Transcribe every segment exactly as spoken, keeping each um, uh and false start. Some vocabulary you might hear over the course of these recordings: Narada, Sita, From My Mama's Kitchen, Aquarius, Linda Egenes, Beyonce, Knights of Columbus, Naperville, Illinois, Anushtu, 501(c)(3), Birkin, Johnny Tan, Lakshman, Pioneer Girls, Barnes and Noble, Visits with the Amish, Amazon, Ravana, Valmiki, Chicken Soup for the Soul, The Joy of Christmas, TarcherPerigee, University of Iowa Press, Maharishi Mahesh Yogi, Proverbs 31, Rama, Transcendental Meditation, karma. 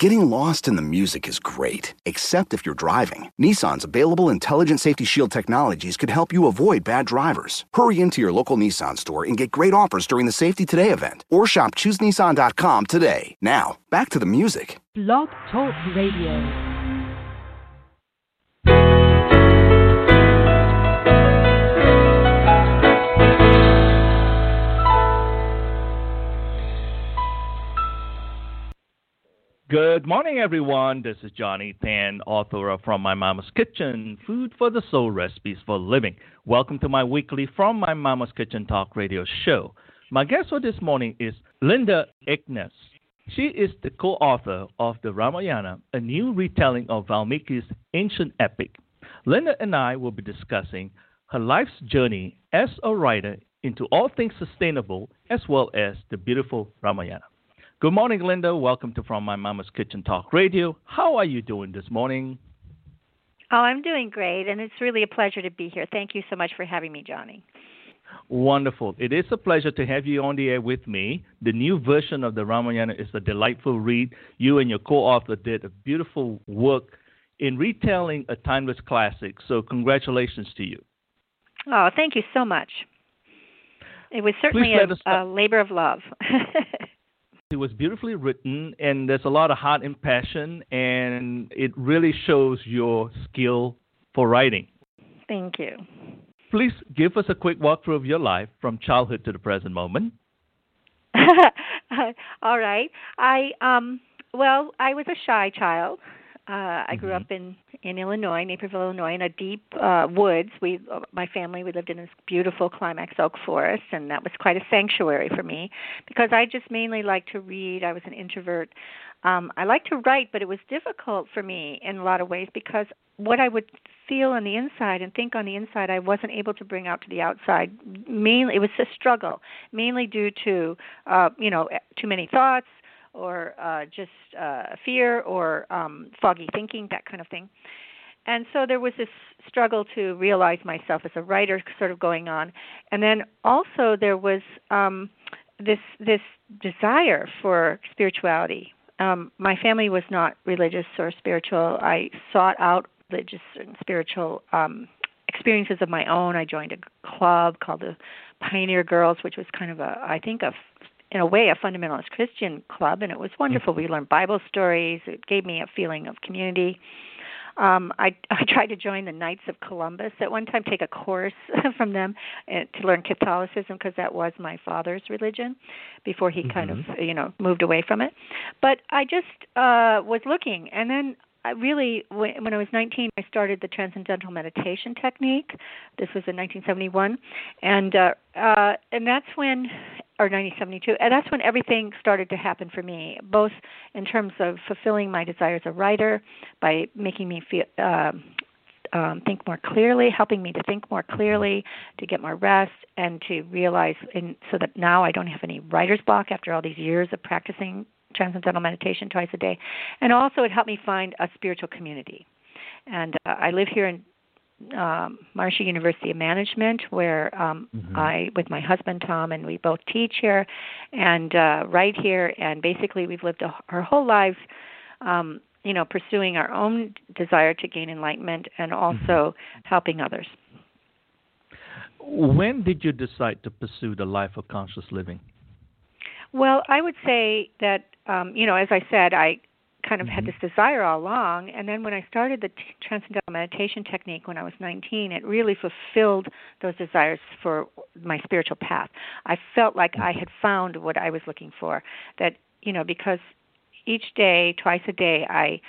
Getting lost in the music is great, except if you're driving. Nissan's available Intelligent Safety Shield technologies could help you avoid bad drivers. Hurry into your local Nissan store and get great offers during the Safety Today event, or shop Choose Nissan dot com today. Now, back to the music. Blog Talk Radio. Good morning, everyone. This is Johnny Tan, author of From My Mama's Kitchen, Food for the Soul, Recipes for Living. Welcome to my weekly From My Mama's Kitchen Talk Radio show. My guest for this morning is Linda Egenes. She is the co-author of The Ramayana, a new retelling of Valmiki's ancient epic. Linda and I will be discussing her life's journey as a writer into all things sustainable, as well as the beautiful Ramayana. Good morning, Linda. Welcome to From My Mama's Kitchen Talk Radio. How are you doing this morning? Oh, I'm doing great, and it's really a pleasure to be here. Thank you so much for having me, Johnny. Wonderful. It is a pleasure to have you on the air with me. The new version of the Ramayana is a delightful read. You and your co-author did a beautiful work in retelling a timeless classic, so congratulations to you. Oh, thank you so much. It was certainly a, a labor of love. It was beautifully written, and there's a lot of heart and passion, and it really shows your skill for writing. Thank you. Please give us a quick walkthrough of your life from childhood to the present moment. All right. I um, well, I was a shy child. Uh, I mm-hmm. grew up in, in Illinois, Naperville, Illinois, in a deep uh, woods. We, my family, we lived in this beautiful climax oak forest, and that was quite a sanctuary for me because I just mainly liked to read. I was an introvert. Um, I liked to write, but it was difficult for me in a lot of ways because what I would feel on the inside and think on the inside, I wasn't able to bring out to the outside. Mainly, it was a struggle, mainly due to uh, you know too many thoughts, or uh, just uh, fear, or um, foggy thinking, that kind of thing. And so there was this struggle to realize myself as a writer sort of going on. And then also there was um, this this desire for spirituality. Um, my family was not religious or spiritual. I sought out religious and spiritual um, experiences of my own. I joined a club called the Pioneer Girls, which was kind of, a, I think, a in a way, a fundamentalist Christian club, and it was wonderful. We learned Bible stories. It gave me a feeling of community. Um, I, I tried to join the Knights of Columbus at one time, take a course from them to learn Catholicism, because that was my father's religion before he mm-hmm. kind of, you know, moved away from it. But I just uh, was looking, and then I really, when I was nineteen, I started the Transcendental Meditation technique. This was in nineteen seventy-one, and uh, uh, and that's when, or nineteen seventy-two, and that's when everything started to happen for me, both in terms of fulfilling my desire as a writer by making me feel uh, um, think more clearly, helping me to think more clearly, to get more rest, and to realize, in, so that now I don't have any writer's block after all these years of practicing Transcendental Meditation twice a day. And also it helped me find a spiritual community. And uh, I live here in um, Maharishi University of Management, where um, mm-hmm. I, with my husband Tom, and we both teach here and uh, write here. And basically we've lived a, our whole lives, um, you know, pursuing our own desire to gain enlightenment and also mm-hmm. helping others. When did you decide to pursue the life of conscious living? Well, I would say that, um, you know, as I said, I kind of mm-hmm. had this desire all along. And then when I started the t- Transcendental Meditation technique when I was nineteen, it really fulfilled those desires for my spiritual path. I felt like I had found what I was looking for, that, you know, because each day, twice a day, I,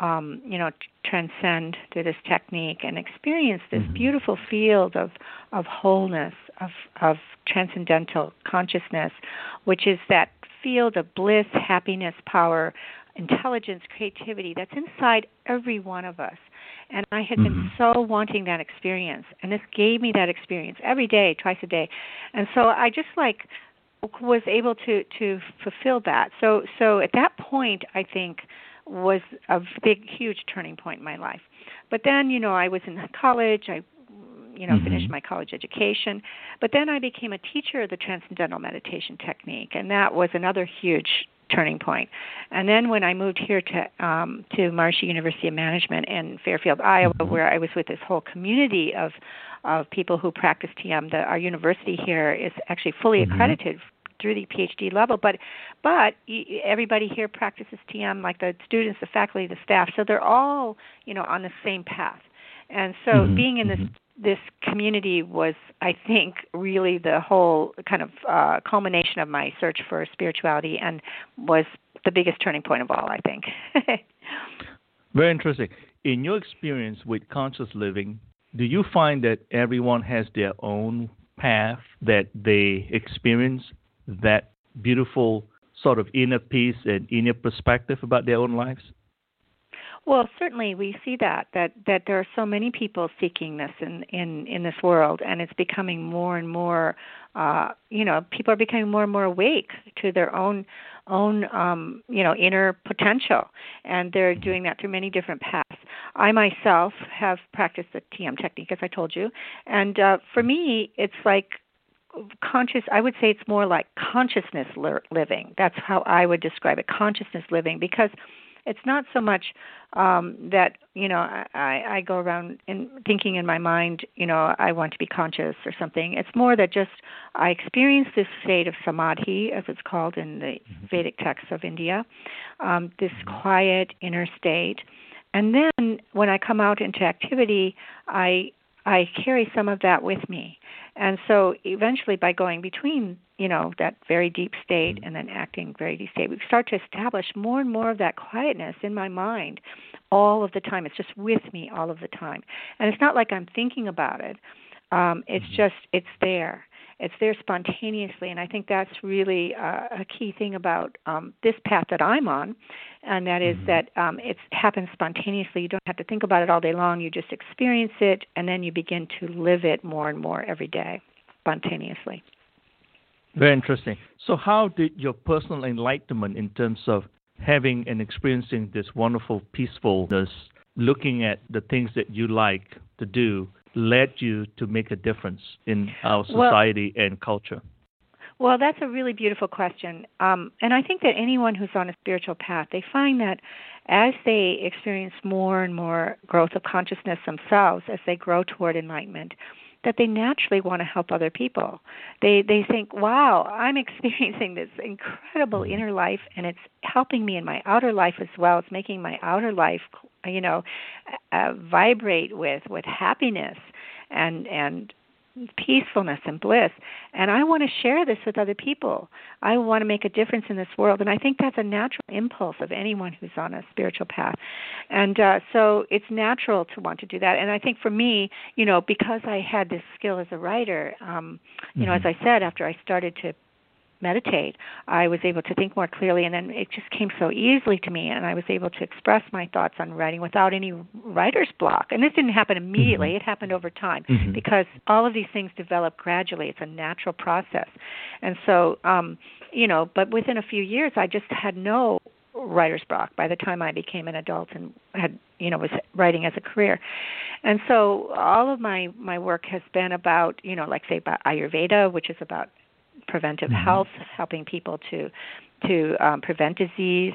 um, you know, t- transcend through this technique and experience this mm-hmm. beautiful field of, of wholeness, of, of transcendental consciousness, which is that field of bliss, happiness, power, intelligence, creativity that's inside every one of us. And I had mm-hmm. been so wanting that experience, and this gave me that experience every day, twice a day. And so I just like was able to, to fulfill that. So so at that point, I think, was a big, huge turning point in my life. But then, you know, I was in college. I you know, mm-hmm. finished my college education. But then I became a teacher of the Transcendental Meditation Technique, and that was another huge turning point. And then when I moved here to um, to Maharishi University of Management in Fairfield, Iowa, where I was with this whole community of of people who practice T M, the, our university here is actually fully mm-hmm. accredited through the PhD level, but but everybody here practices T M, like the students, the faculty, the staff. So they're all, you know, on the same path. And so mm-hmm. being in this this community was, I think, really the whole kind of uh, culmination of my search for spirituality, and was the biggest turning point of all, I think. Very interesting. In your experience with conscious living, do you find that everyone has their own path that they experience that beautiful sort of inner peace and inner perspective about their own lives? Well, certainly we see that, that, that there are so many people seeking this in, in, in this world, and it's becoming more and more, uh, you know, people are becoming more and more awake to their own, own um, you know, inner potential, and they're doing that through many different paths. I myself have practiced the T M technique, as I told you, and uh, for me, it's like, conscious, I would say it's more like consciousness living. That's how I would describe it, consciousness living, because it's not so much um, that, you know, I, I go around in thinking in my mind, you know, I want to be conscious or something. It's more that just I experience this state of samadhi, as it's called in the Vedic texts of India, um, this quiet inner state. And then when I come out into activity, I I carry some of that with me. And so eventually by going between, you know, that very deep state and then acting very deep state, we start to establish more and more of that quietness in my mind all of the time. It's just with me all of the time. And it's not like I'm thinking about it. Um, it's just, it's there. It's there spontaneously, and I think that's really uh, a key thing about um, this path that I'm on, and that is that um, it happens spontaneously. You don't have to think about it all day long. You just experience it, and then you begin to live it more and more every day spontaneously. Very interesting. So how did your personal enlightenment in terms of having and experiencing this wonderful peacefulness, looking at the things that you like to do, led you to make a difference in our society well, and culture? Well, that's a really beautiful question. Um, and I think that anyone who's on a spiritual path, they find that as they experience more and more growth of consciousness themselves, as they grow toward enlightenment, that they naturally want to help other people. They they think, wow, I'm experiencing this incredible inner life, and it's helping me in my outer life as well. It's making my outer life, you know, uh, vibrate with, with happiness and and peacefulness and bliss. And I want to share this with other people. I want to make a difference in this world. And I think that's a natural impulse of anyone who's on a spiritual path. And uh, so it's natural to want to do that. And I think for me, you know, because I had this skill as a writer, um, you mm-hmm. know, as I said, after I started to meditate, I was able to think more clearly, and then it just came so easily to me, and I was able to express my thoughts on writing without any writer's block. And this didn't happen immediately. Mm-hmm. It happened over time mm-hmm. because all of these things develop gradually. It's a natural process. And so, um, you know, but within a few years, I just had no writer's block by the time I became an adult and had, you know, was writing as a career. And so all of my, my work has been about, you know, like say about Ayurveda, which is about preventive mm-hmm. health, helping people to to um, prevent disease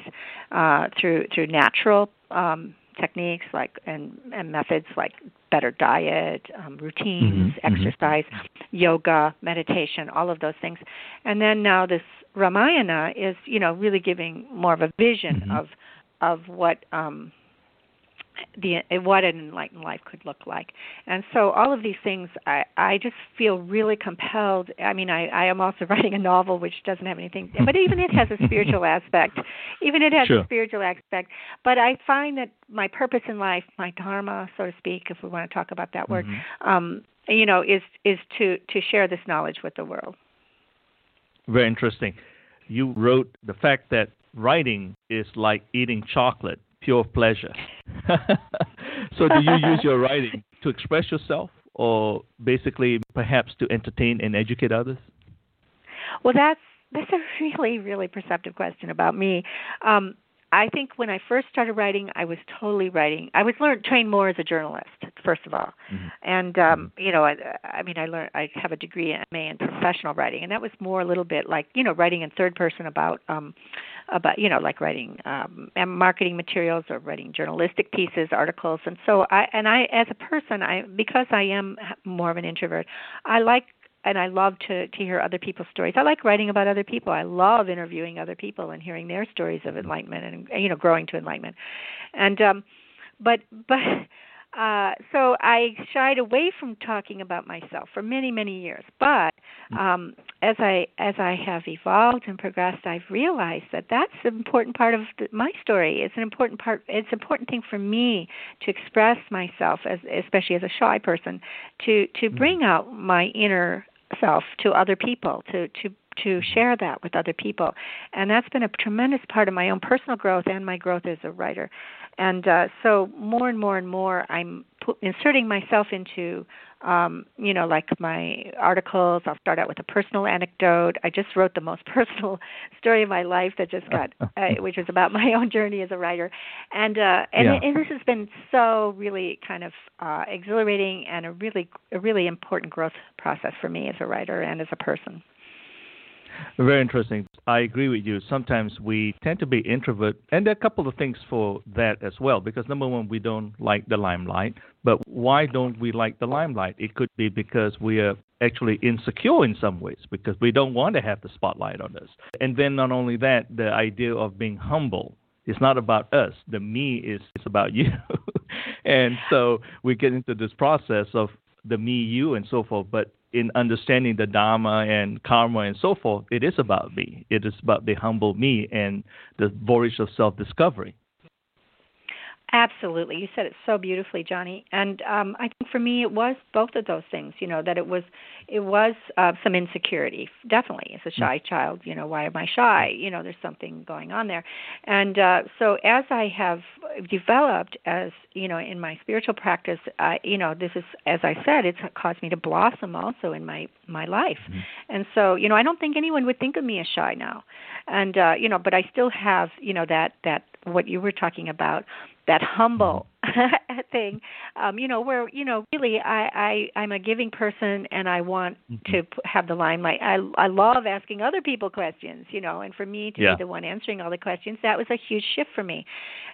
uh, through through natural um, techniques like and, and methods like better diet, um, routines, mm-hmm. exercise, mm-hmm. yoga, meditation, all of those things. And then now this Ramayana is, you know, really giving more of a vision mm-hmm. of of what um, the what an enlightened life could look like. And so all of these things, I, I just feel really compelled. I mean, I, I am also writing a novel, which doesn't have anything, but even it has a spiritual aspect. Even it has sure. a spiritual aspect. But I find that my purpose in life, my dharma, so to speak, if we want to talk about that mm-hmm. word, um, you know, is is to, to share this knowledge with the world. Very interesting. You wrote the fact that writing is like eating chocolate. Pure pleasure. So do you use your writing to express yourself or basically perhaps to entertain and educate others? Well, that's that's a really, really perceptive question about me. Um, I think when I first started writing, I was totally writing. I was learned, trained more as a journalist first of all. Mm-hmm. And, um, you know, I, I mean, I learned, I have a degree in M A in professional writing, and that was more a little bit like, you know, writing in third person about, um, about you know, like writing um, marketing materials or writing journalistic pieces, articles. And so I, and I, as a person, I, because I am more of an introvert, I like, and I love to, to hear other people's stories. I like writing about other people. I love interviewing other people and hearing their stories of enlightenment and, you know, growing to enlightenment. And, um, but, but, uh, so I shied away from talking about myself for many, many years. But, um, as I, as I have evolved and progressed, I've realized that that's an important part of the, my story. It's an important part. It's an important thing for me to express myself as, especially as a shy person, to, to bring out my inner self to other people, to, to, to share that with other people. And that's been a tremendous part of my own personal growth and my growth as a writer. And uh, so more and more and more I'm pu- inserting myself into, um, you know, like my articles. I'll start out with a personal anecdote. I just wrote the most personal story of my life that just got, uh, which is about my own journey as a writer. And uh, and, yeah. and this has been so really kind of uh, exhilarating and a really, a really important growth process for me as a writer and as a person. Very interesting. I agree with you. Sometimes we tend to be introvert, and there are a couple of things for that as well, because number one, we don't like the limelight. But why don't we like the limelight? It could be because we are actually insecure in some ways, because we don't want to have the spotlight on us. And then not only that, the idea of being humble. It's not about us. The me is it's about you. And so we get into this process of the me, you, and so forth. But in understanding the dharma and karma and so forth, it is about me. It is about the humble me and the voyage of self-discovery. Absolutely. You said it so beautifully, Johnny. And um, I think for me it was both of those things, you know, that it was it was uh, some insecurity, definitely. As a shy child, you know, why am I shy? You know, there's something going on there. And uh, so as I have developed, as, you know, in my spiritual practice, uh, you know, this is, as I said, it's caused me to blossom also in my, my life. Mm-hmm. And so, you know, I don't think anyone would think of me as shy now. And, uh, you know, but I still have, you know, that, that what you were talking about, that humble thing, um, you know, where, you know, really I, I, I'm a giving person and I want mm-hmm. to have the limelight. I, I love asking other people questions, you know, and for me to yeah. be the one answering all the questions, that was a huge shift for me,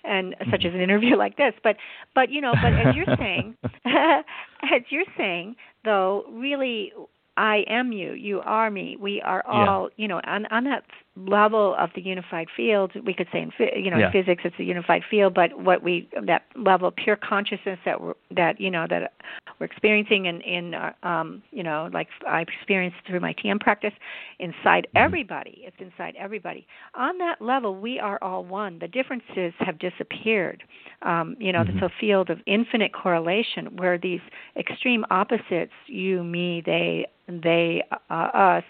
and mm-hmm. such as an interview like this. But, but you know, but as you're saying, as you're saying, though, really, I am you, you are me, we are all, yeah. you know, on, on that level of the unified field, we could say, in, you know, yeah. in physics it's a unified field, but what we, that level of pure consciousness that we're, that, you know, that we're experiencing in, in uh, um, you know, like I experienced through my T M practice, inside mm-hmm. everybody, it's inside everybody. On that level, we are all one. The differences have disappeared. Um, you know, mm-hmm. it's a field of infinite correlation where these extreme opposites, you, me, they, they, uh, us,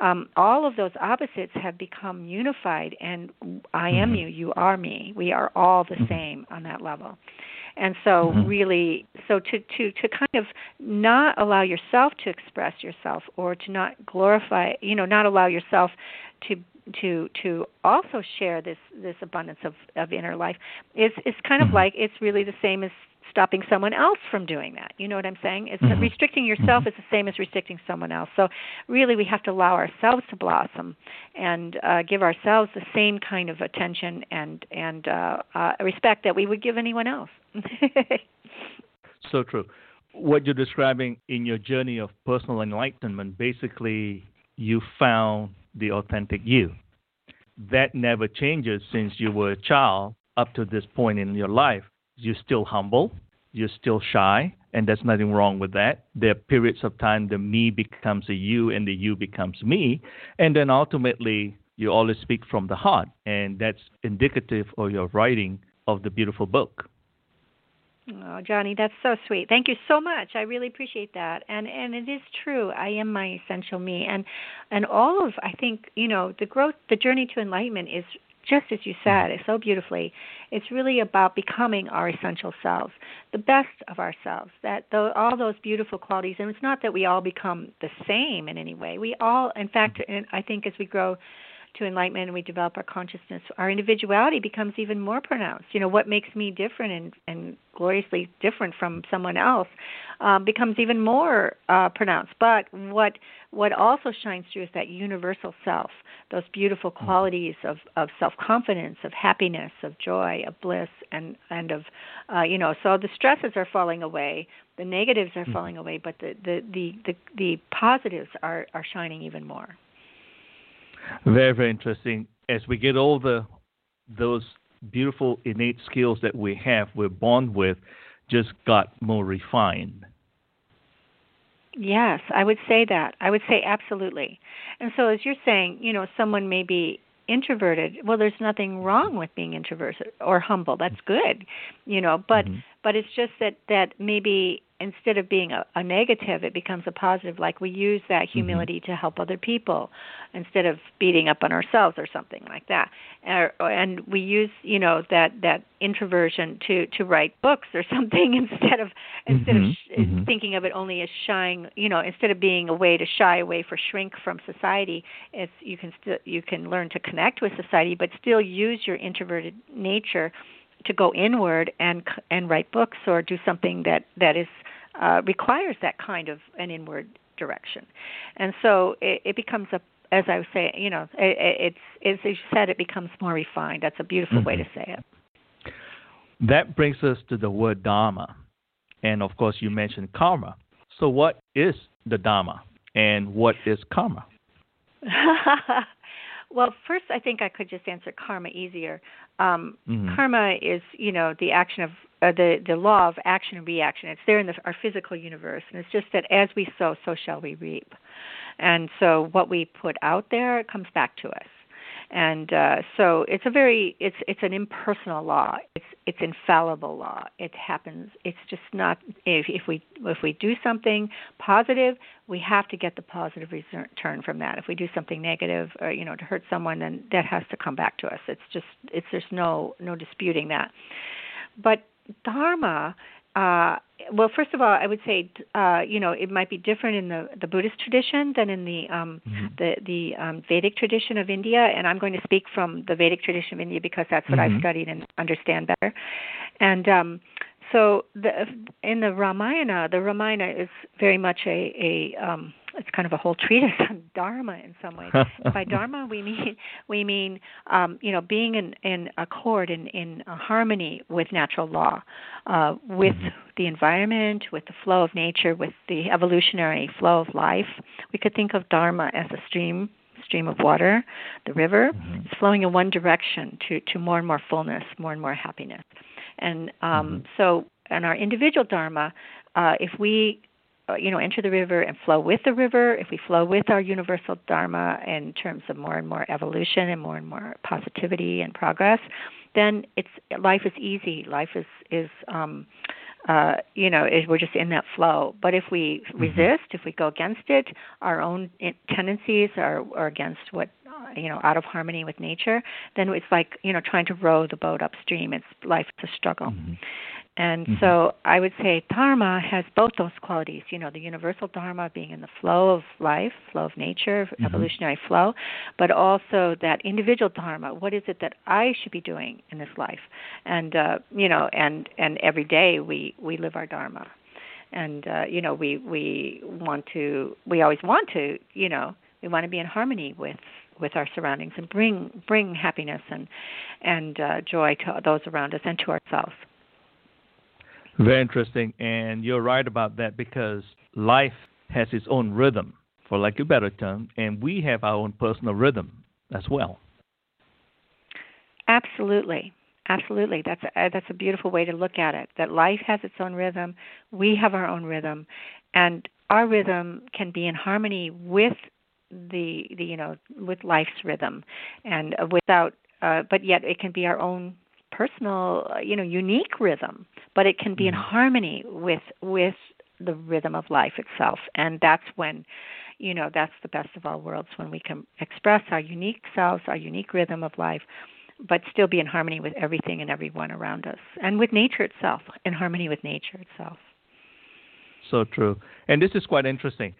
um, all of those opposites have become unified, and I am mm-hmm. you, you are me. We are all the mm-hmm. same on that level. And so mm-hmm. really, so to, to, to kind of not allow yourself to express yourself, or to not glorify, you know, not allow yourself to to to also share this, this abundance of, of inner life, is it's kind of like, it's really the same as stopping someone else from doing that. You know what I'm saying? It's mm-hmm. restricting yourself is the same as restricting someone else. So really we have to allow ourselves to blossom and uh, give ourselves the same kind of attention and, and uh, uh, respect that we would give anyone else. So true. What you're describing in your journey of personal enlightenment, basically you found the authentic you. That never changes since you were a child up to this point in your life. You're still humble, you're still shy, and there's nothing wrong with that. There are periods of time the me becomes a you and the you becomes me, and then ultimately you always speak from the heart, and that's indicative of your writing of the beautiful book. Oh, Johnny, that's so sweet. Thank you so much. I really appreciate that. And and it is true. I am my essential me. And and all of, I think, you know, the growth, the journey to enlightenment is, just as you said, it's so beautifully, it's really about becoming our essential selves, the best of ourselves, that the, all those beautiful qualities. And it's not that we all become the same in any way. We all, in fact, and I think as we grow to enlightenment and we develop our consciousness, our individuality becomes even more pronounced. You know, what makes me different and, and gloriously different from someone else um, becomes even more uh, pronounced. But what what also shines through is that universal self, those beautiful qualities of, of self-confidence, of happiness, of joy, of bliss, and, and of, uh, you know, so the stresses are falling away, the negatives are falling away, but the, the, the, the, the positives are, are shining even more. Very, very interesting. As we get older, those beautiful innate skills that we have, we're born with, just got more refined. Yes, I would say that. I would say absolutely. And so as you're saying, you know, someone may be introverted. Well, there's nothing wrong with being introverted or humble. That's good, you know, but mm-hmm. but it's just that, that maybe instead of being a, a negative, it becomes a positive, like we use that humility mm-hmm. to help other people instead of beating up on ourselves or something like that. And, and we use, you know, that, that introversion to, to write books or something instead of instead mm-hmm. of sh- mm-hmm. thinking of it only as shying, you know, instead of being a way to shy away for shrink from society, it's you can st- you can learn to connect with society, but still use your introverted nature to go inward and and write books or do something that, that is Uh, requires that kind of an inward direction, and so it, it becomes a, as I was saying, you know, it, it's as you said, it becomes more refined. That's a beautiful mm-hmm. way to say it. That brings us to the word dharma, and of course, you mentioned karma. So, what is the dharma, and what is karma? Well, first, I think I could just answer karma easier. Um, mm-hmm. Karma is, you know, the action of uh, the the law of action and reaction. It's there in the, our physical universe, and it's just that as we sow, so shall we reap. And so, what we put out there comes back to us. And uh, so, it's a very it's it's an impersonal law. It's it's infallible law. It happens. It's just not if if we if we do something positive, we have to get the positive return from that. If we do something negative, or, you know, to hurt someone, then that has to come back to us. It's just, it's there's no no disputing that. But dharma, uh, well, first of all, I would say, uh, you know, it might be different in the, the Buddhist tradition than in the um, mm-hmm. the, the um, Vedic tradition of India. And I'm going to speak from the Vedic tradition of India because that's what mm-hmm. I've studied and understand better. And um, so the, in the Ramayana, the Ramayana is very much a, a um, it's kind of a whole treatise on dharma in some ways. By dharma, we mean we mean um, you know, being in, in accord and in, in harmony with natural law, uh, with the environment, with the flow of nature, with the evolutionary flow of life. We could think of dharma as a stream. stream of water, the river, mm-hmm. it's flowing in one direction to, to more and more fullness, more and more happiness. And um, mm-hmm. so in our individual dharma, uh, if we, uh, you know, enter the river and flow with the river, if we flow with our universal dharma in terms of more and more evolution and more and more positivity and progress, then it's life is easy. Life is, is um, uh, you know, it, we're just in that flow. But if we mm-hmm. resist, if we go against it, our own tendencies are, are against what, you know, out of harmony with nature, then it's like, you know, trying to row the boat upstream. It's life is a struggle. Mm-hmm. And mm-hmm. so I would say dharma has both those qualities, you know, the universal dharma being in the flow of life, flow of nature, mm-hmm. evolutionary flow, but also that individual dharma. What is it that I should be doing in this life? And, uh, you know, and, and every day we, we live our dharma. And, uh, you know, we, we want to, we always want to, you know, we want to be in harmony with with our surroundings and bring bring happiness and, and uh, joy to those around us and to ourselves. Very interesting, and you're right about that because life has its own rhythm, for lack of a better term, and we have our own personal rhythm as well. Absolutely, absolutely. That's a, that's a beautiful way to look at it, that life has its own rhythm, we have our own rhythm, and our rhythm can be in harmony with the, the you know, with life's rhythm, and without, uh, but yet it can be our own personal, you know, unique rhythm, but it can be in harmony with with the rhythm of life itself. And that's when, you know, that's the best of all worlds, when we can express our unique selves, our unique rhythm of life, but still be in harmony with everything and everyone around us and with nature itself, in harmony with nature itself. So true. And this is quite interesting.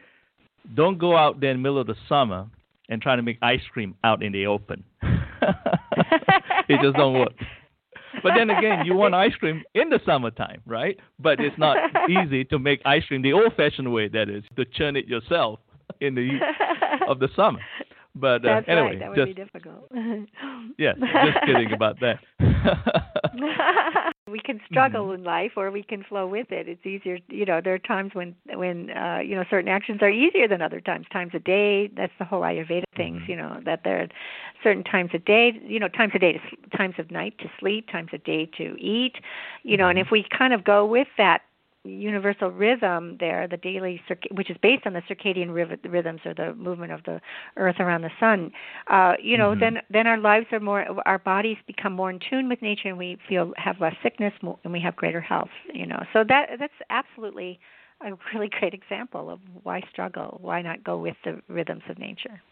Don't go out there in the middle of the summer and trying to make ice cream out in the open. It just don't work. But then again, you want ice cream in the summertime, right? But it's not easy to make ice cream the old-fashioned way, that is, to churn it yourself in the of the summer. But uh, That's anyway, right. That would just, be difficult. Yes, just kidding about that. We can struggle in life, or we can flow with it. It's easier, you know. There are times when, when uh, you know, certain actions are easier than other times. Times a day. That's the whole Ayurveda things, you know, that there are certain times a day, you know, times a day, to, times of night to sleep, times a day to eat, you know. And if we kind of go with that universal rhythm there, the daily, which is based on the circadian rhythms or the movement of the earth around the sun, uh, you know, mm-hmm. then then our lives are more, our bodies become more in tune with nature, and we feel have less sickness, more, and we have greater health, you know. So that that's absolutely a really great example of why struggle, why not go with the rhythms of nature.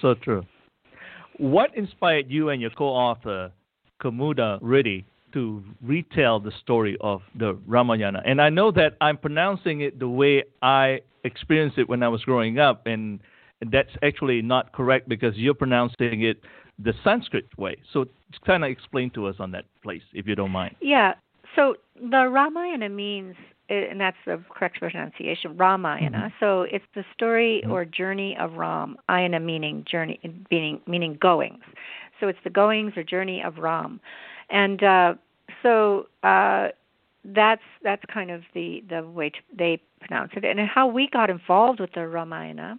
So true. What inspired you and your co-author, Kumuda Reddy, to retell the story of the Ramayana? And I know that I'm pronouncing it the way I experienced it when I was growing up, and that's actually not correct because you're pronouncing it the Sanskrit way. So kind of explain to us on that place, if you don't mind. Yeah, so the Ramayana means, and that's the correct pronunciation, Ramayana. Mm-hmm. So it's the story mm-hmm. or journey of Ram, ayana meaning journey, meaning, meaning goings. So it's the goings or journey of Ram. And uh, so uh, that's that's kind of the, the way to, they pronounce it. And how we got involved with the Ramayana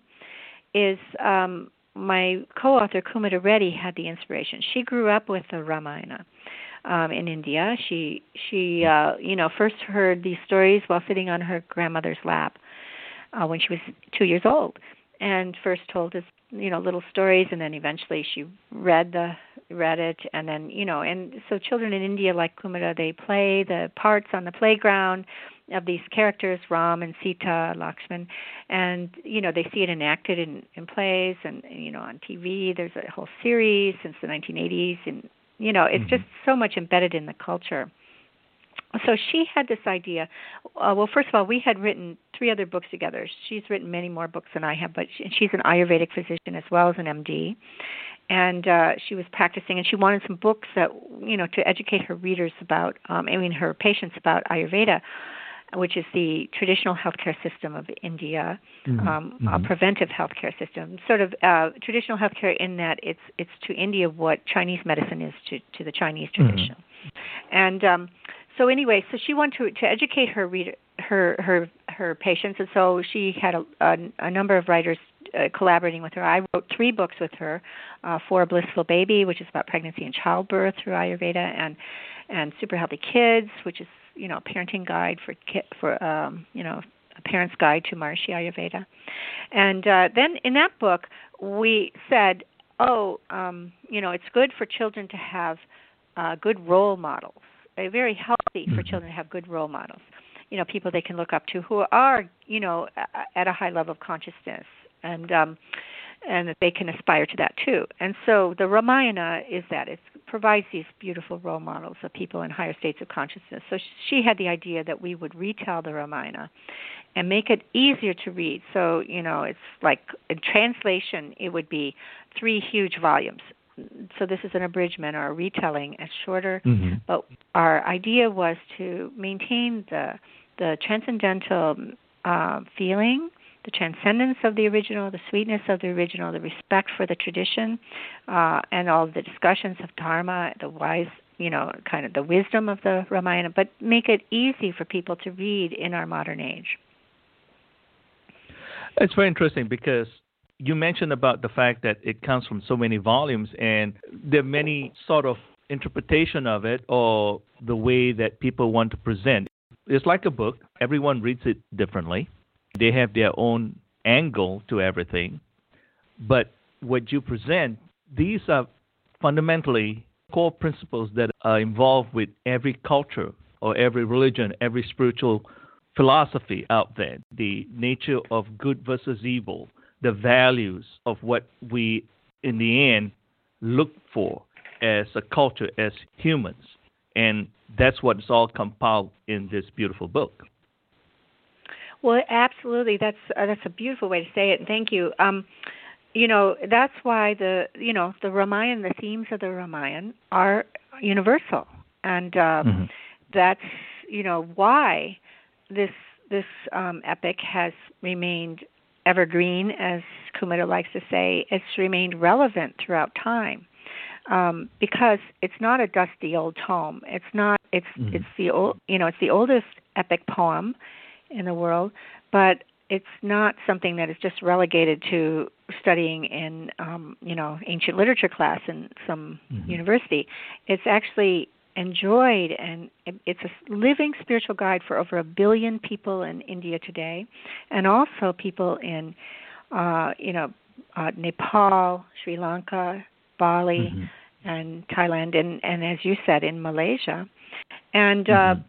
is um, my co-author, Kumuda Reddy, had the inspiration. She grew up with the Ramayana um, in India. She, she uh, you know, first heard these stories while sitting on her grandmother's lap uh, when she was two years old, and first told us, you know, little stories, and then eventually she read the read it, and then, you know, and so children in India, like Kumuda, they play the parts on the playground of these characters, Ram and Sita, Lakshman, and, you know, they see it enacted in, in plays, and, you know, on T V, there's a whole series since the nineteen eighties, and, you know, it's mm-hmm. just so much embedded in the culture. So she had this idea. Uh, well, first of all, we had written three other books together. She's written many more books than I have, but she, she's an Ayurvedic physician as well as an M D. And uh, she was practicing, and she wanted some books that, you know, to educate her readers about, um, I mean, her patients about Ayurveda, which is the traditional healthcare system of India, mm-hmm. Um, mm-hmm. a preventive healthcare system, sort of uh, traditional healthcare in that it's it's to India what Chinese medicine is to, to the Chinese tradition. Mm-hmm. And um, so anyway, so she wanted to, to educate her reader, her her her patients, and so she had a, a, a number of writers uh, collaborating with her. I wrote three books with her: uh, For a Blissful Baby, which is about pregnancy and childbirth through Ayurveda, and and Super Healthy Kids, which is, you know, a parenting guide for for um, you know, a parent's guide to Maharishi Ayurveda. And uh, then in that book, we said, oh, um, you know, it's good for children to have uh, good role models. Very healthy for children to have good role models, you know, people they can look up to who are, you know, at a high level of consciousness, and um, and that they can aspire to that too. And so the Ramayana is that. It provides these beautiful role models of people in higher states of consciousness. So she had the idea that we would retell the Ramayana and make it easier to read. So, you know, it's like in translation, it would be three huge volumes. So this is an abridgment or a retelling. It's shorter, mm-hmm. but our idea was to maintain the the transcendental uh, feeling, the transcendence of the original, the sweetness of the original, the respect for the tradition, uh, and all the discussions of dharma, the wise, you know, kind of the wisdom of the Ramayana, but make it easy for people to read in our modern age. It's very interesting because you mentioned about the fact that it comes from so many volumes, and there are many sort of interpretation of it or the way that people want to present. It's like a book. Everyone reads it differently. They have their own angle to everything. But what you present, these are fundamentally core principles that are involved with every culture or every religion, every spiritual philosophy out there. The nature of good versus evil, the values of what we, in the end, look for as a culture, as humans. And that's what's all compiled in this beautiful book. Well, absolutely. That's uh, that's a beautiful way to say it. Thank you. Um, you know, that's why the, you know, the Ramayana, the themes of the Ramayana are universal. And um, mm-hmm. that's, you know, why this this um, epic has remained evergreen, as Kumuda likes to say. It's remained relevant throughout time, um, because it's not a dusty old tome. It's not. It's mm-hmm. it's the old, you know, it's the oldest epic poem in the world, but it's not something that is just relegated to studying in, um, you know, ancient literature class in some mm-hmm. university. It's actually enjoyed, and it's a living spiritual guide for over a billion people in India today, and also people in, uh, you know, uh, Nepal, Sri Lanka, Bali, mm-hmm. and Thailand, and, and as you said, in Malaysia, and mm-hmm. uh,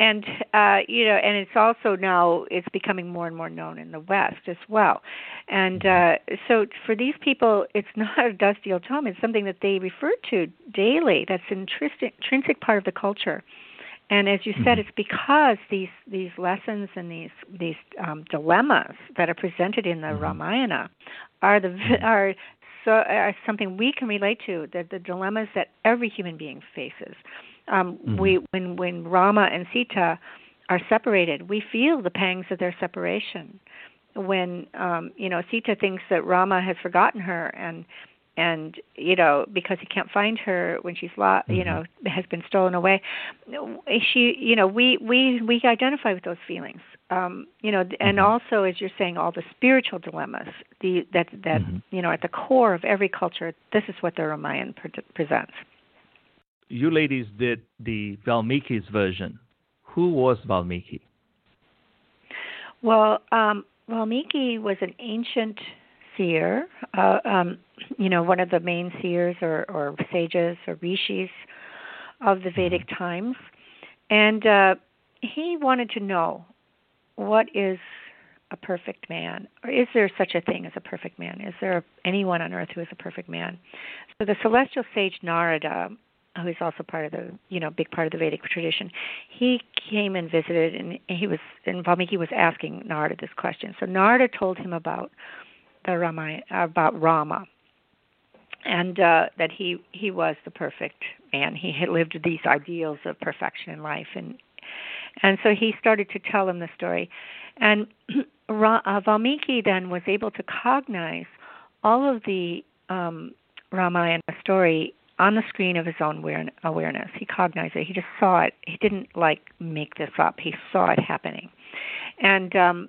and uh, you know, and it's also now it's becoming more and more known in the West as well, and uh, so for these people, it's not a dusty old tome. It's something that they refer to daily. That's an intrinsic, intrinsic part of the culture, and as you said, it's because these these lessons and these these um, dilemmas that are presented in the Ramayana are the are. So, uh, something we can relate to, the, the dilemmas that every human being faces. Um, mm-hmm. We, when when Rama and Sita are separated, we feel the pangs of their separation. When um, you know, Sita thinks that Rama has forgotten her, and and you know, because he can't find her when she's lost, mm-hmm. you know, has been stolen away. She, you know, we we we identify with those feelings. Um, you know, and also, as you're saying, all the spiritual dilemmas the, that that mm-hmm. you know, at the core of every culture, this is what the Ramayana pre- presents. You ladies did the Valmiki's version. Who was Valmiki? Well, um, Valmiki was an ancient seer. Uh, um, you know, one of the main seers or, or sages or rishis of the Vedic times, and uh, he wanted to know, what is a perfect man? Or is there such a thing as a perfect man? Is there anyone on earth who is a perfect man? So the celestial sage Narada, who is also part of the, you know, big part of the Vedic tradition, he came and visited, and he was, and Valmiki was asking Narada this question. So Narada told him about the Rama, about Rama, and uh, that he he was the perfect man. He had lived these ideals of perfection in life, and. And so he started to tell him the story. And Valmiki then was able to cognize all of the um, Ramayana story on the screen of his own awareness. He cognized it. He just saw it. He didn't, like, make this up. He saw it happening. And um,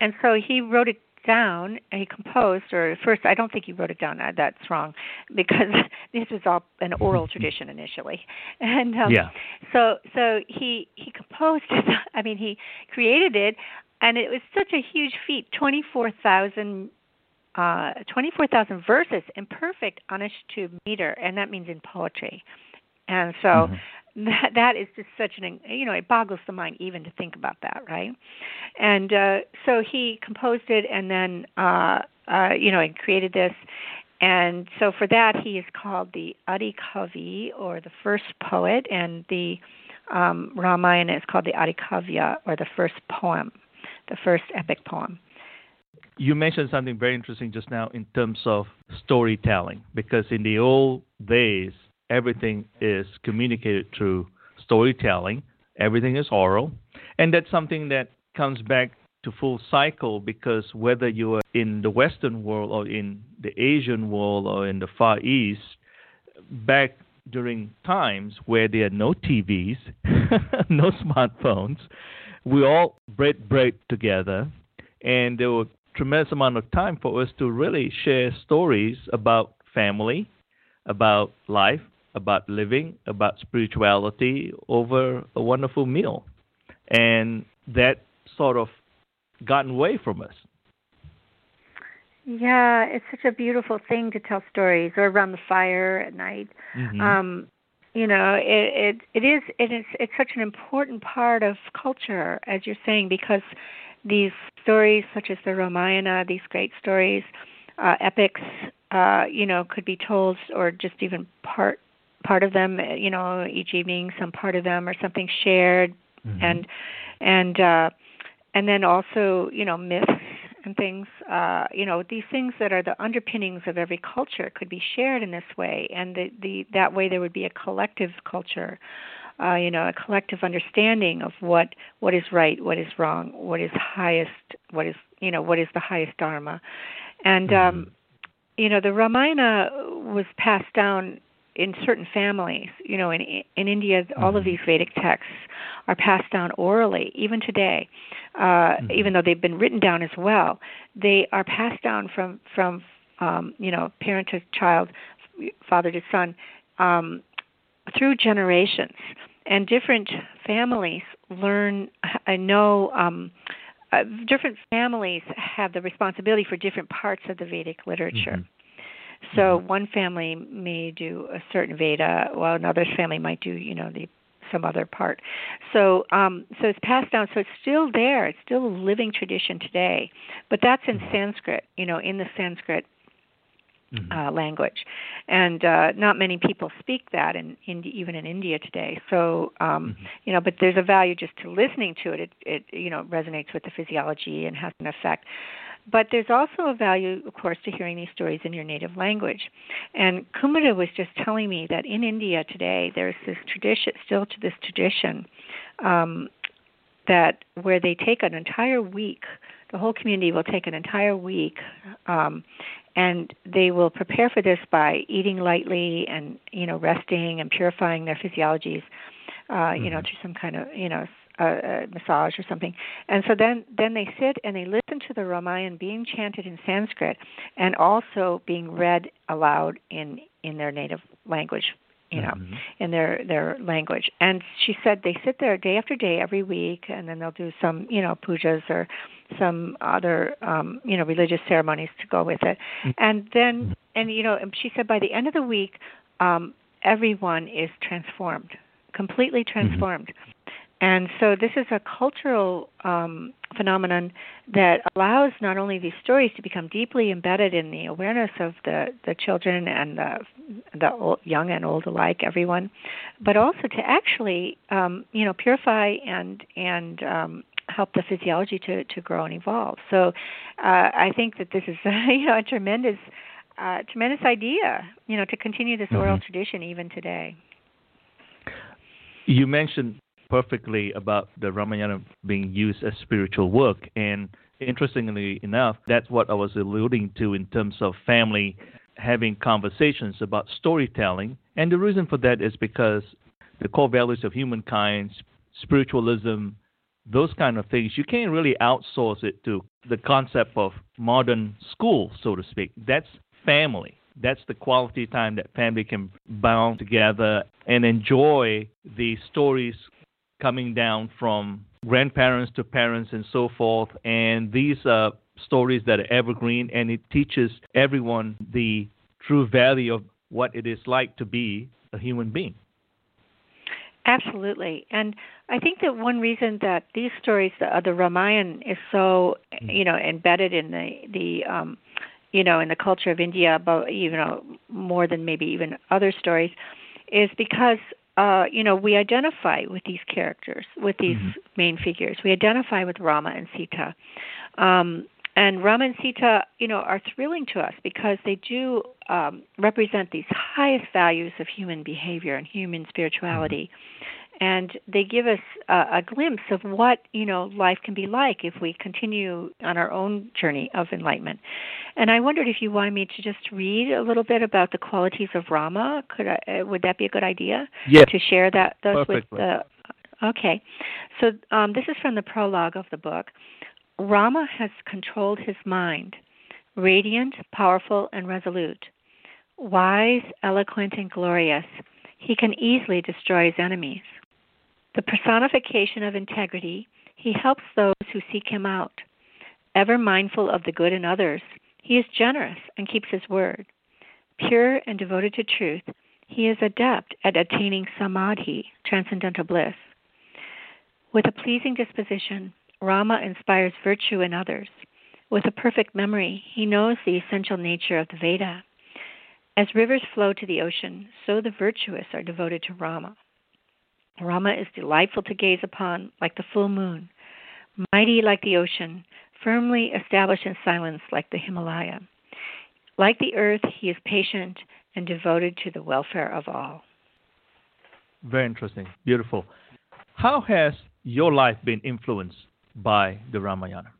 and so he wrote it down, and he composed, or first, I don't think he wrote it down. That's wrong, because this was all an oral tradition initially. And um, yeah. so so he he composed it. I mean, he created it, and it was such a huge feat, twenty-four thousand uh, twenty-four thousand verses in perfect Anushtu meter, and that means in poetry. And so mm-hmm. that that is just such an, you know, it boggles the mind even to think about that, right? And uh, so he composed it, and then, uh, uh, you know, and created this. And so for that, he is called the Adikavi, or the first poet, and the um, Ramayana is called the Adikavya, or the first poem, the first epic poem. You mentioned something very interesting just now in terms of storytelling, because in the old days, everything is communicated through storytelling. Everything is oral. And that's something that comes back to full cycle, because whether you are in the Western world or in the Asian world or in the Far East, back during times where there are no T Vs, no smartphones, we all bread bread together. And there was a tremendous amount of time for us to really share stories about family, about life, about living, about spirituality over a wonderful meal. And that sort of gotten away from us. Yeah, it's such a beautiful thing to tell stories, or around the fire at night. Mm-hmm. Um, you know, it, it it is it is it's such an important part of culture, as you're saying, because these stories, such as the Ramayana, these great stories, uh, epics, uh, you know, could be told, or just even part part of them, you know, each evening, some part of them, or something shared, mm-hmm. and and. Uh, And then also, you know, myths certain things, uh, you know, these things that are the underpinnings of every culture could be shared in this way, and the, the, that way there would be a collective culture, uh, you know, a collective understanding of what, what is right, what is wrong, what is highest, what is, you know, what is the highest dharma. And, mm-hmm. um, you know, the Ramayana was passed down in certain families. You know, in in India, all of these Vedic texts are passed down orally, even today, uh, mm-hmm. even though they've been written down as well. They are passed down from, from um, you know, parent to child, father to son, um, through generations. And different families learn, I know, um, uh, different families have the responsibility for different parts of the Vedic literature. Mm-hmm. So one family may do a certain Veda, while another family might do, you know, the some other part. So, um, so it's passed down. So it's still there. It's still a living tradition today. But that's in Sanskrit, you know, in the Sanskrit mm-hmm. uh, language, and uh, not many people speak that, in, in even in India today. So, um, mm-hmm. you know, but there's a value just to listening to it. It, it you know, resonates with the physiology and has an effect. But there's also a value, of course, to hearing these stories in your native language. And Kumuda was just telling me that in India today, there's this tradition, still to this tradition, um, that where they take an entire week, the whole community will take an entire week, um, and they will prepare for this by eating lightly and, you know, resting and purifying their physiologies, uh, mm-hmm. you know, through some kind of, you know, A, a massage or something. And so then, then they sit and they listen to the Ramayana being chanted in Sanskrit and also being read aloud in, in their native language, you know, mm-hmm. in their, their language. And she said they sit there day after day every week, and then they'll do some, you know, pujas or some other, um, you know, religious ceremonies to go with it. And then, and, you know, she said by the end of the week, um, everyone is transformed, completely transformed. Mm-hmm. And so this is a cultural um, phenomenon that allows not only these stories to become deeply embedded in the awareness of the, the children and the, the old, young and old alike, everyone, but also to actually, um, you know, purify and and um, help the physiology to, to grow and evolve. So uh, I think that this is, you know, a tremendous, uh, tremendous idea, you know, to continue this mm-hmm. oral tradition even today. You mentioned perfectly about the Ramayana being used as spiritual work, and interestingly enough, that's what I was alluding to in terms of family having conversations about storytelling. And the reason for that is because the core values of humankind, spiritualism, those kind of things, you can't really outsource it to the concept of modern school, so to speak. That's family. That's the quality time that family can bound together and enjoy the stories coming down from grandparents to parents and so forth. And these are stories that are evergreen, and it teaches everyone the true value of what it is like to be a human being. Absolutely. And I think that one reason that these stories, the, the Ramayana, is so, mm-hmm. you know, embedded in the, the um, you know, in the culture of India, but, you know, more than maybe even other stories, is because Uh, you know, we identify with these characters, with these mm-hmm. main figures. We identify with Rama and Sita. Um, and Rama and Sita, you know, are thrilling to us because they do um, represent these highest values of human behavior and human spirituality. Mm-hmm. And they give us uh, a glimpse of what, you know, life can be like if we continue on our own journey of enlightenment. And I wondered if you wanted me to just read a little bit about the qualities of Rama. Could I, would that be a good idea? Yes. To share that those Perfectly. with the. Okay. So um, this is from the prologue of the book. Rama has controlled his mind, radiant, powerful, and resolute. Wise, eloquent, and glorious, he can easily destroy his enemies. The personification of integrity, he helps those who seek him out. Ever mindful of the good in others, he is generous and keeps his word. Pure and devoted to truth, he is adept at attaining samadhi, transcendental bliss. With a pleasing disposition, Rama inspires virtue in others. With a perfect memory, he knows the essential nature of the Veda. As rivers flow to the ocean, so the virtuous are devoted to Rama. Rama is delightful to gaze upon, like the full moon. Mighty like the ocean, firmly established in silence like the Himalaya. Like the earth, he is patient and devoted to the welfare of all. Very interesting. Beautiful. How has your life been influenced by the Ramayana?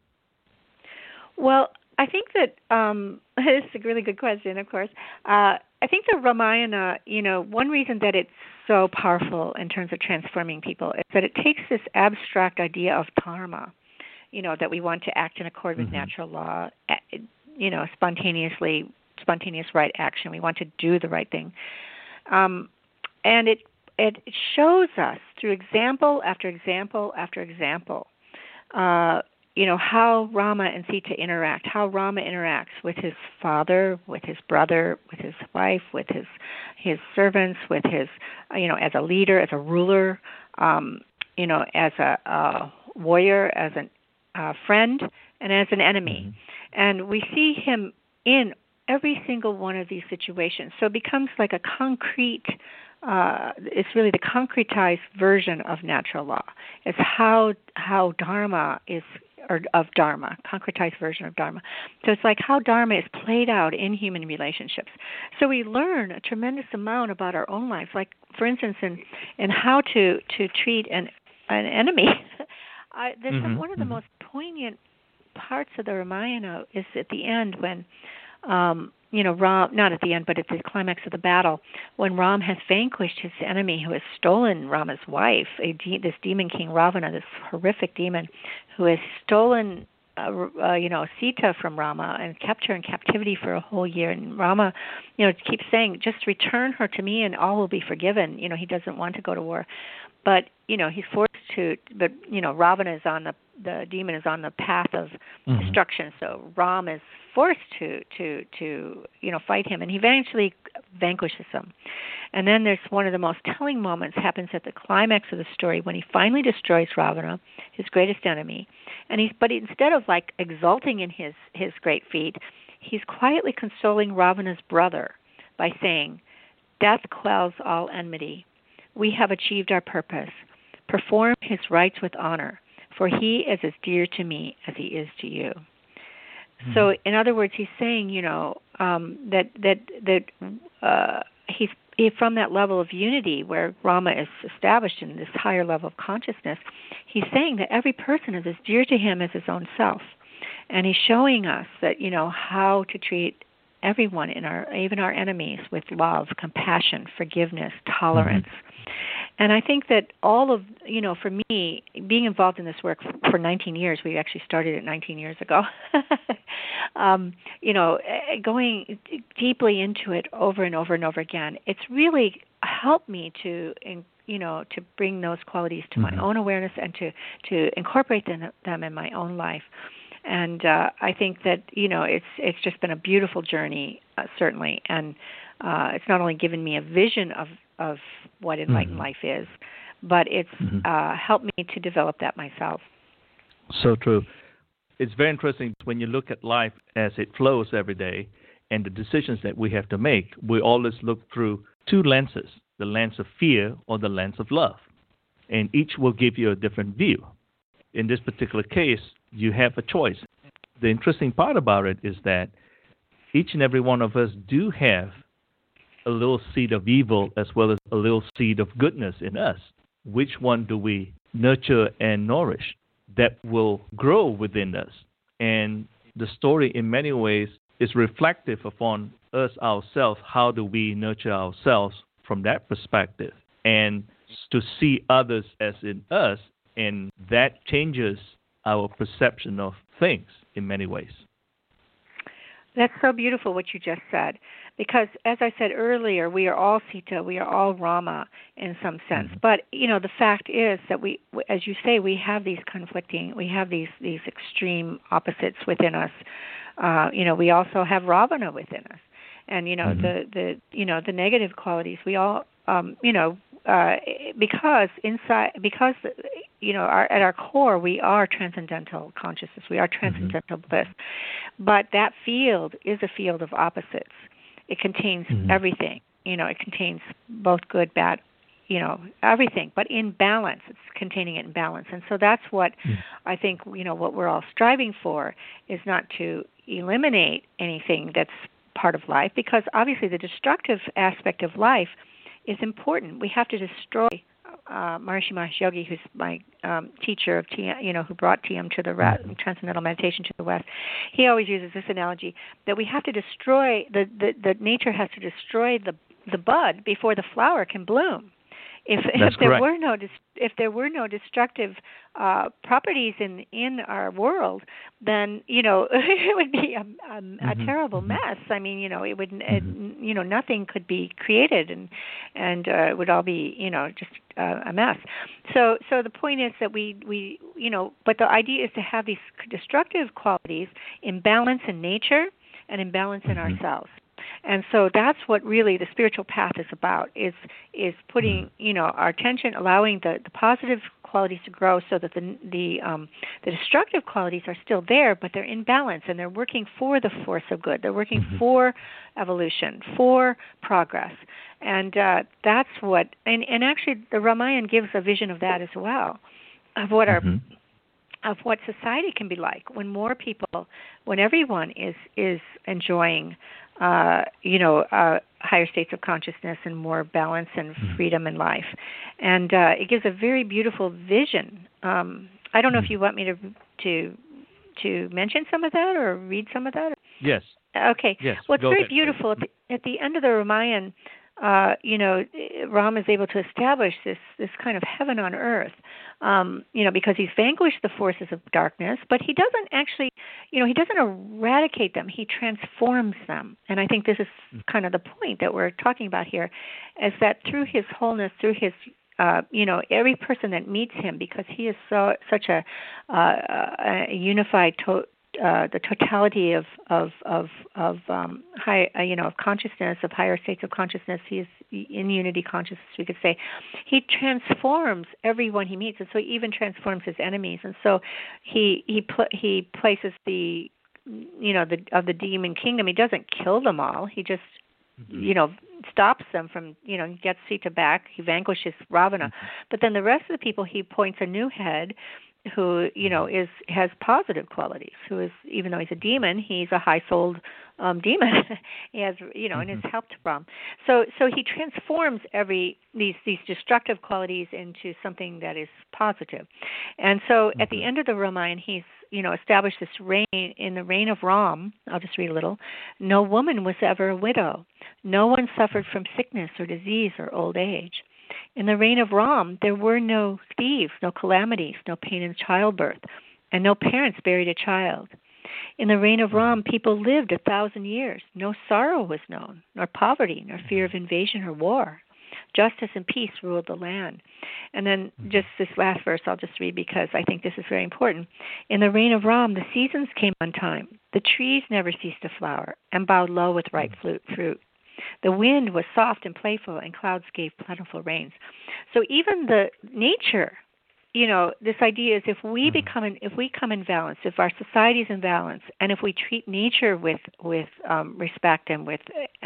Well, I think that um, this is a really good question, of course. Uh, I think the Ramayana, you know, one reason that it's so powerful in terms of transforming people is that it takes this abstract idea of dharma, you know, that we want to act in accord with mm-hmm. natural law, you know, spontaneously, spontaneous right action. We want to do the right thing. Um, and it it shows us through example after example after example, uh, you know, how Rama and Sita interact, how Rama interacts with his father, with his brother, with his wife, with his his servants, with his, you know, as a leader, as a ruler, um, you know, as a, a warrior, as an Uh, friend, and as an enemy. Mm-hmm. And we see him in every single one of these situations. So it becomes like a concrete, uh, it's really the concretized version of natural law. It's how how dharma is, or of dharma, concretized version of dharma. So it's like how dharma is played out in human relationships. So we learn a tremendous amount about our own lives, like, for instance, in, in how to, to treat an an enemy. I, this, mm-hmm, one of the mm-hmm. most poignant parts of the Ramayana is at the end when, um, you know, Ram, not at the end, but at the climax of the battle, when Ram has vanquished his enemy who has stolen Rama's wife, a de- this demon king Ravana, this horrific demon who has stolen, uh, uh, you know, Sita from Rama and kept her in captivity for a whole year. And Rama, you know, keeps saying, just return her to me and all will be forgiven. You know, he doesn't want to go to war. But, you know, he's forced to, but, you know, Ravana is on the, the demon is on the path of mm-hmm. destruction. So Ram is forced to, to, to, you know, fight him. And he eventually vanquishes him. And then there's one of the most telling moments happens at the climax of the story when he finally destroys Ravana, his greatest enemy. And he's, but instead of, like, exulting in his, his great feat, he's quietly consoling Ravana's brother by saying, "Death quells all enmity. We have achieved our purpose. Perform his rites with honor, for he is as dear to me as he is to you." Mm-hmm. So, in other words, he's saying, you know, um, that that that uh, he's he, from that level of unity where Rama is established in this higher level of consciousness. He's saying that every person is as dear to him as his own self, and he's showing us that, you know, how to treat everyone, in our even our enemies, with love, compassion, forgiveness, tolerance. Mm-hmm. And I think that all of, you know, for me, being involved in this work for nineteen years, we actually started it nineteen years ago, um, you know, going deeply into it over and over and over again, it's really helped me to, you know, to bring those qualities to mm-hmm. my own awareness and to, to incorporate them, them in my own life. And uh, I think that, you know, it's it's just been a beautiful journey, uh, certainly. And uh, it's not only given me a vision of, of what enlightened mm-hmm. life is, but it's mm-hmm. uh, helped me to develop that myself. So true. It's very interesting when you look at life as it flows every day and the decisions that we have to make, we always look through two lenses, the lens of fear or the lens of love. And each will give you a different view. In this particular case, you have a choice. The interesting part about it is that each and every one of us do have a little seed of evil as well as a little seed of goodness in us. Which one do we nurture and nourish that will grow within us? And the story in many ways is reflective upon us ourselves. How do we nurture ourselves from that perspective? And to see others as in us, and that changes our perception of things in many ways. That's so beautiful what you just said, because as I said earlier, we are all Sita, we are all Rama in some sense. Mm-hmm. But, you know, the fact is that we, as you say, we have these conflicting, we have these, these extreme opposites within us. Uh, you know, we also have Ravana within us, and, you know, mm-hmm. the, the, you know, the negative qualities. We all, um, you know, Uh, because inside, because you know, our, at our core, we are transcendental consciousness. We are transcendental mm-hmm. bliss. But that field is a field of opposites. It contains mm-hmm. everything. You know, it contains both good, bad, you know, everything, but in balance. It's containing it in balance. And so that's what mm. I think, you know, what we're all striving for is not to eliminate anything that's part of life, because obviously the destructive aspect of life is important. We have to destroy uh, Maharishi Mahesh Yogi, who's my um, teacher of T M, you know, who brought T M to the ra- Transcendental Meditation to the West. He always uses this analogy that we have to destroy, the, the, the nature has to destroy the the bud before the flower can bloom. If, if there correct. were no if there were no destructive uh, properties in, in our world, then you know it would be a, a, mm-hmm. a terrible mess. I mean, you know, it would mm-hmm. it, you know nothing could be created, and and uh, it would all be you know just uh, a mess. So so the point is that we, we you know, but the idea is to have these destructive qualities in balance in nature and in balance in mm-hmm. ourselves. And so that's what really the spiritual path is about, is is putting, you know, our attention, allowing the, the positive qualities to grow so that the the um, the destructive qualities are still there, but they're in balance and they're working for the force of good. They're working for evolution, for progress. And uh, that's what, and, and actually the Ramayana gives a vision of that as well, of what our... Mm-hmm. of what society can be like when more people, when everyone is is enjoying, uh, you know, uh, higher states of consciousness and more balance and freedom in life. And uh, it gives a very beautiful vision. Um, I don't know if you want me to to to mention some of that or read some of that. Yes. Okay. Yes. Well, it's Go very ahead. beautiful. At the, at the end of the Ramayana, Uh, you know, Rama is able to establish this, this kind of heaven on earth, um, you know, because he's vanquished the forces of darkness, but he doesn't actually, you know, he doesn't eradicate them. He transforms them. And I think this is kind of the point that we're talking about here, is that through his wholeness, through his, uh, you know, every person that meets him, because he is so such a, uh, a unified to- Uh, the totality of of of, of um, high, uh, you know, of consciousness, of higher states of consciousness. He is in unity consciousness, we could say. He transforms everyone he meets, and so he even transforms his enemies. And so he he pl- he places the, you know, the of the demon kingdom. He doesn't kill them all. He just mm-hmm. you know stops them from you know gets Sita back. He vanquishes Ravana, mm-hmm. but then the rest of the people he appoints a new head, who, you know, is has positive qualities, who is, even though he's a demon, he's a high-souled um, demon. He has, you know, mm-hmm. and has helped Ram. So so he transforms every these, these destructive qualities into something that is positive. And so mm-hmm. at the end of the Ramayana, he's, you know, established this reign, in the reign of Ram, I'll just read a little, no woman was ever a widow. No one suffered from sickness or disease or old age. In the reign of Ram, there were no thieves, no calamities, no pain in childbirth, and no parents buried a child. In the reign of Ram, people lived a thousand years. No sorrow was known, nor poverty, nor fear of invasion or war. Justice and peace ruled the land. And then just this last verse I'll just read because I think this is very important. In the reign of Ram, the seasons came on time. The trees never ceased to flower and bowed low with ripe fruit. The wind was soft and playful, and clouds gave plentiful rains. So even the nature, you know, this idea is if we become, in, if we come in balance, if our society is in balance, and if we treat nature with with um, respect and with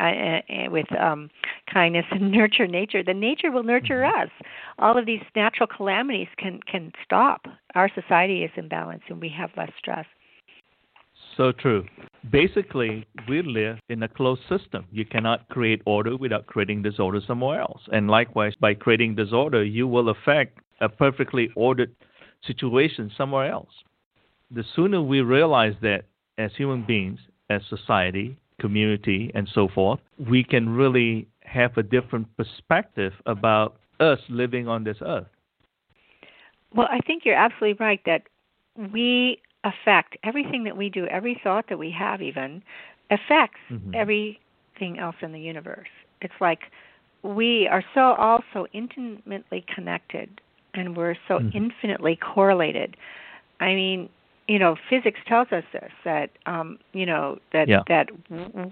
uh, uh, with um, kindness and nurture nature, then nature will nurture us. All of these natural calamities can can stop. Our society is in balance, and we have less stress. So true. Basically, we live in a closed system. You cannot create order without creating disorder somewhere else. And likewise, by creating disorder, you will affect a perfectly ordered situation somewhere else. The sooner we realize that as human beings, as society, community, and so forth, we can really have a different perspective about us living on this earth. Well, I think you're absolutely right that we affect everything that we do, every thought that we have, even affects mm-hmm. everything else in the universe. It's like we are so all so intimately connected, and we're so mm-hmm. infinitely correlated. I mean, you know, physics tells us this, that um, you know that yeah. that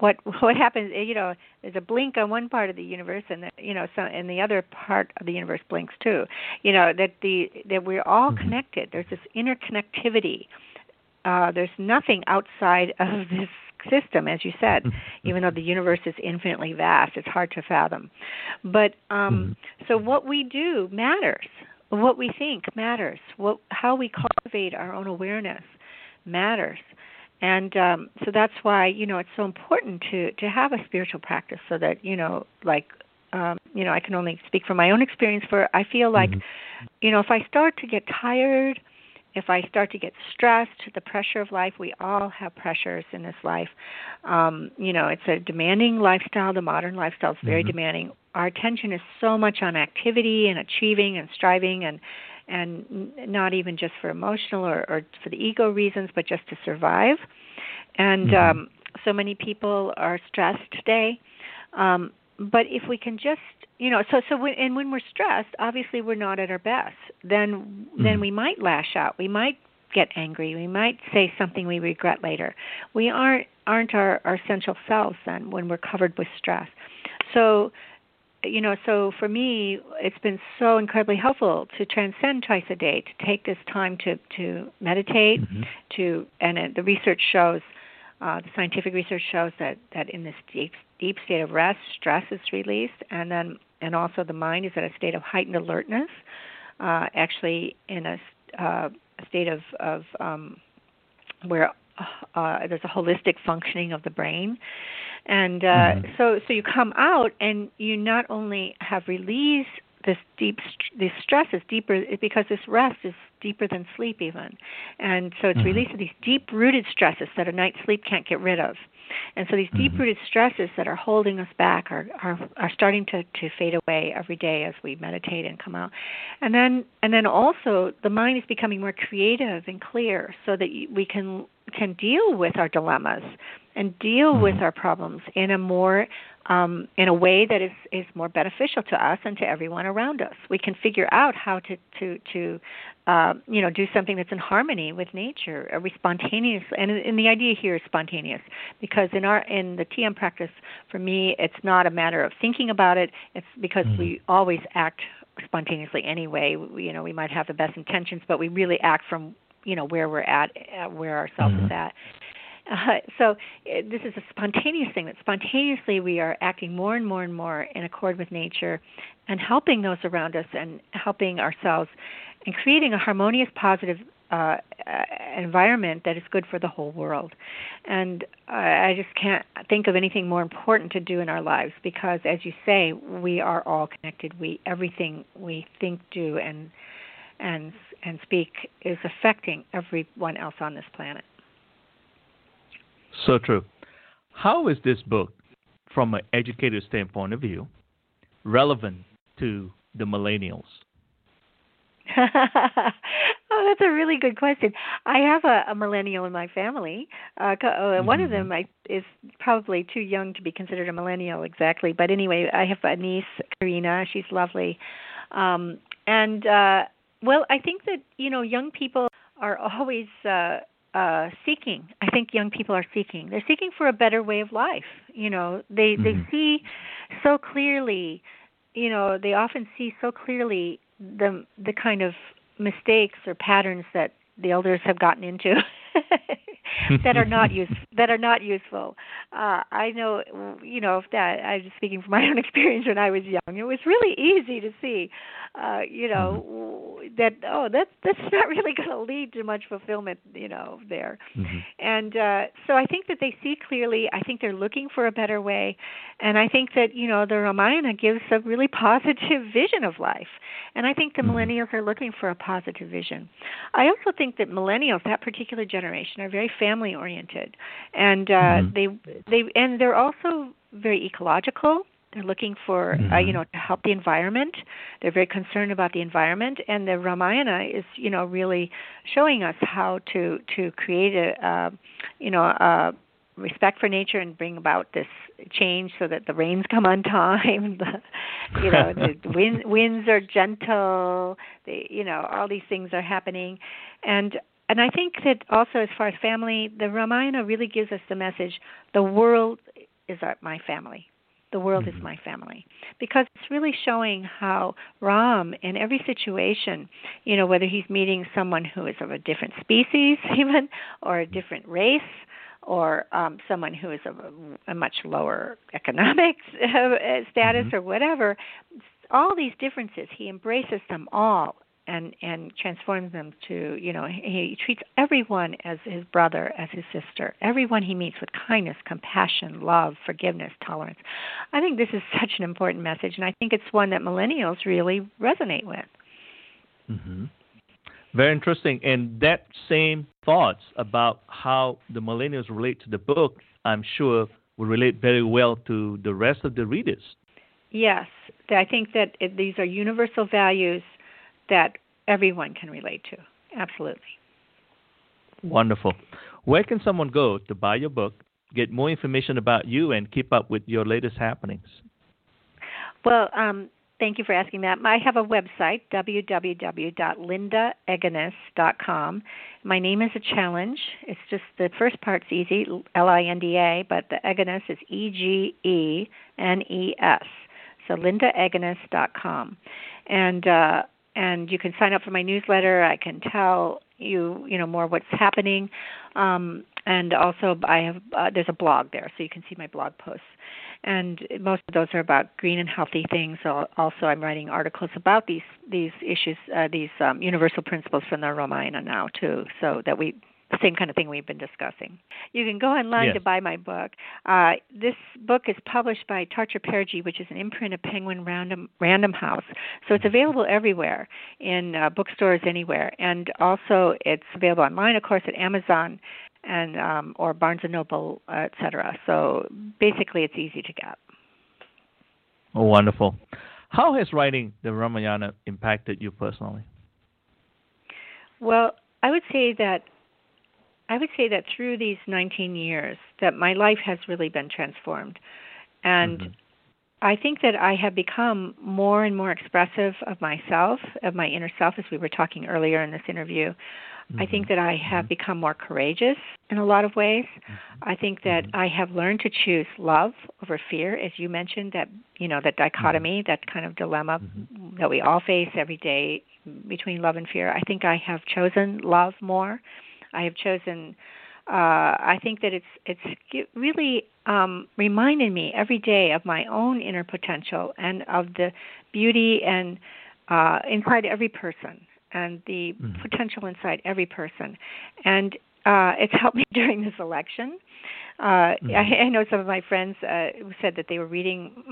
what what happens, you know, there's a blink on one part of the universe, and the, you know, so, and the other part of the universe blinks too. You know that the that we're all mm-hmm. connected. There's this interconnectivity. Uh, there's nothing outside of this system, as you said. Mm-hmm. Even though the universe is infinitely vast, it's hard to fathom. But um, mm-hmm. so what we do matters. What we think matters. What, how we cultivate our own awareness matters. And um, so that's why, you know, it's so important to, to have a spiritual practice so that, you know, like, um, you know, I can only speak from my own experience, for I feel like, mm-hmm. you know, if I start to get tired, if I start to get stressed, the pressure of life, we all have pressures in this life. Um, you know, it's a demanding lifestyle. The modern lifestyle is very mm-hmm. demanding. Our attention is so much on activity and achieving and striving, and and not even just for emotional or, or for the ego reasons, but just to survive. And mm-hmm. um, so many people are stressed today. Um, but if we can just, you know, so so when, and when we're stressed, obviously we're not at our best. Then mm-hmm. then we might lash out. We might get angry. We might say something we regret later. We aren't aren't our, our essential selves then when we're covered with stress. So. You know, so for me, it's been so incredibly helpful to transcend twice a day, to take this time to, to meditate, mm-hmm. to and uh, the research shows, uh, the scientific research shows that, that in this deep deep state of rest, stress is released, and then and also the mind is at a state of heightened alertness, uh, actually in a, uh, a state of of um, where. Uh, there's a holistic functioning of the brain. And uh, mm-hmm. so so you come out and you not only have released this deep, this stress is deeper, because this rest is deeper than sleep even. And so it's mm-hmm. release of these deep-rooted stresses that a night's sleep can't get rid of. And so these mm-hmm. deep-rooted stresses that are holding us back are, are, are starting to, to fade away every day as we meditate and come out. And then and then also the mind is becoming more creative and clear so that we can can deal with our dilemmas and deal with our problems in a more um, in a way that is, is more beneficial to us and to everyone around us. We can figure out how to to, to uh, you know do something that's in harmony with nature, or spontaneous. And, and the idea here is spontaneous, because in our in the T M practice, for me, it's not a matter of thinking about it. It's because mm-hmm. we always act spontaneously anyway. We, you know, we might have the best intentions, but we really act from you know, where we're at, where ourselves mm-hmm. is at. Uh, so uh, this is a spontaneous thing, that spontaneously we are acting more and more and more in accord with nature and helping those around us and helping ourselves and creating a harmonious, positive uh, environment that is good for the whole world. And uh, I just can't think of anything more important to do in our lives, because, as you say, we are all connected. We everything we think, do, and and and speak is affecting everyone else on this planet. So true. How is this book, from an educator's standpoint of view, relevant to the millennials? Oh, that's a really good question. I have a, a millennial in my family. Uh, one of them I, is probably too young to be considered a millennial exactly. But anyway, I have a niece, Karina. She's lovely. Um, and... Uh, Well, I think that, you know, young people are always uh, uh, seeking. I think young people are seeking. They're seeking for a better way of life. You know, they, mm-hmm. they see so clearly, you know, they often see so clearly the the kind of mistakes or patterns that the elders have gotten into that are not use that are not useful. Uh, I know, you know, that I'm just speaking from my own experience. When I was young, it was really easy to see, uh, you know, that oh, that's that's not really going to lead to much fulfillment, you know, there. Mm-hmm. And uh, so I think that they see clearly. I think they're looking for a better way, and I think that you know the Ramayana gives a really positive vision of life, and I think the millennials are looking for a positive vision. I also think that millennials, that particular generation, are very family oriented, and uh, mm-hmm. they they and they're also very ecological. They're looking for mm-hmm. uh, you know to help the environment. They're very concerned about the environment, and the Ramayana is you know really showing us how to to create a uh, you know a respect for nature and bring about this change so that the rains come on time, the, you know, the wind, winds are gentle, the, you know, all these things are happening. And and I think that also as far as family, the Ramayana really gives us the message, the world is our, my family. The world mm-hmm. is my family. Because it's really showing how Ram, in every situation, you know, whether he's meeting someone who is of a different species even, or a different race, or um, someone who is a, a much lower economic status mm-hmm. or whatever, all these differences, he embraces them all and, and transforms them to, you know, he treats everyone as his brother, as his sister, everyone he meets with kindness, compassion, love, forgiveness, tolerance. I think this is such an important message, and I think it's one that millennials really resonate with. Mm-hmm. Very interesting. And that same thoughts about how the millennials relate to the book, I'm sure, will relate very well to the rest of the readers. Yes. I think that it, these are universal values that everyone can relate to. Absolutely. Wonderful. Where can someone go to buy your book, get more information about you, and keep up with your latest happenings? Well, um, thank you for asking that. I have a website, w w w dot linda egenes dot com. My name is a challenge. It's just the first part's easy, L I N D A, but the Egenes is E G E N E S. So linda egenes dot com. And uh, and you can sign up for my newsletter. I can tell you, you know, more what's happening. Um, and also I have uh, there's a blog there, so you can see my blog posts. And most of those are about green and healthy things. Also, I'm writing articles about these these issues, uh, these um, universal principles from the Ramayana now, too, so that we, same kind of thing we've been discussing. You can go online yes. to buy my book. Uh, this book is published by TarcherPerigee, which is an imprint of Penguin Random, Random House. So it's available everywhere, in uh, bookstores anywhere. And also it's available online, of course, at Amazon and um, or Barnes and Noble, uh, et cetera. So basically it's easy to get. Oh, wonderful. How has writing the Ramayana impacted you personally? Well, I would say that I would say that through these nineteen years that my life has really been transformed. And mm-hmm. I think that I have become more and more expressive of myself, of my inner self, as we were talking earlier in this interview. Mm-hmm. I think that I have mm-hmm. become more courageous in a lot of ways. Mm-hmm. I think that mm-hmm. I have learned to choose love over fear, as you mentioned, that, you know, that dichotomy, mm-hmm. that kind of dilemma mm-hmm. that we all face every day between love and fear. I think I have chosen love more. I have chosen, uh, I think that it's it's really um, reminded me every day of my own inner potential and of the beauty and uh, inside every person and the mm. potential inside every person. And uh, it's helped me during this election. Uh, mm. I, I know some of my friends uh, said that they were reading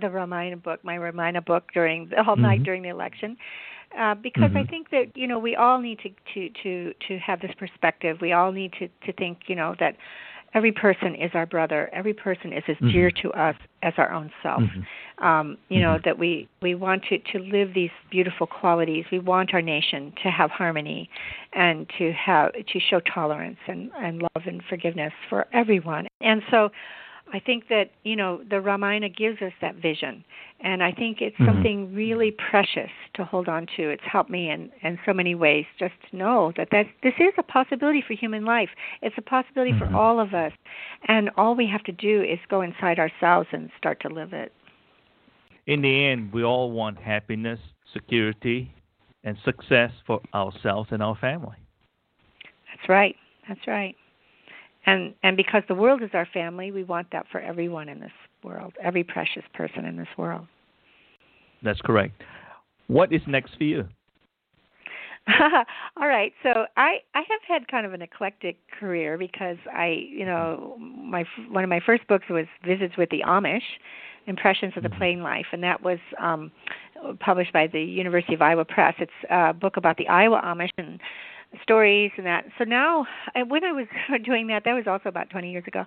the Ramayana book, my Ramayana book, during all mm-hmm. night during the election. Uh, because mm-hmm. I think that, you know, we all need to, to, to, to have this perspective. We all need to, to think, you know, that every person is our brother. Every person is as mm-hmm. dear to us as our own self. Mm-hmm. Um, you mm-hmm. know, that we, we want to, to live these beautiful qualities. We want our nation to have harmony and to have to show tolerance and, and love and forgiveness for everyone. And so I think that, you know, the Ramayana gives us that vision, and I think it's mm-hmm. something really precious to hold on to. It's helped me in, in so many ways just to know that that's, this is a possibility for human life. It's a possibility mm-hmm. for all of us, and all we have to do is go inside ourselves and start to live it. In the end, we all want happiness, security, and success for ourselves and our family. That's right. That's right. And and because the world is our family, we want that for everyone in this world, every precious person in this world. That's correct. What is next for you? All right. So I, I have had kind of an eclectic career because I, you know, my one of my first books was Visits with the Amish, Impressions of the Plain Life, and that was um, published by the University of Iowa Press. It's a book about the Iowa Amish and stories and that. So now, when I was doing that, that was also about twenty years ago,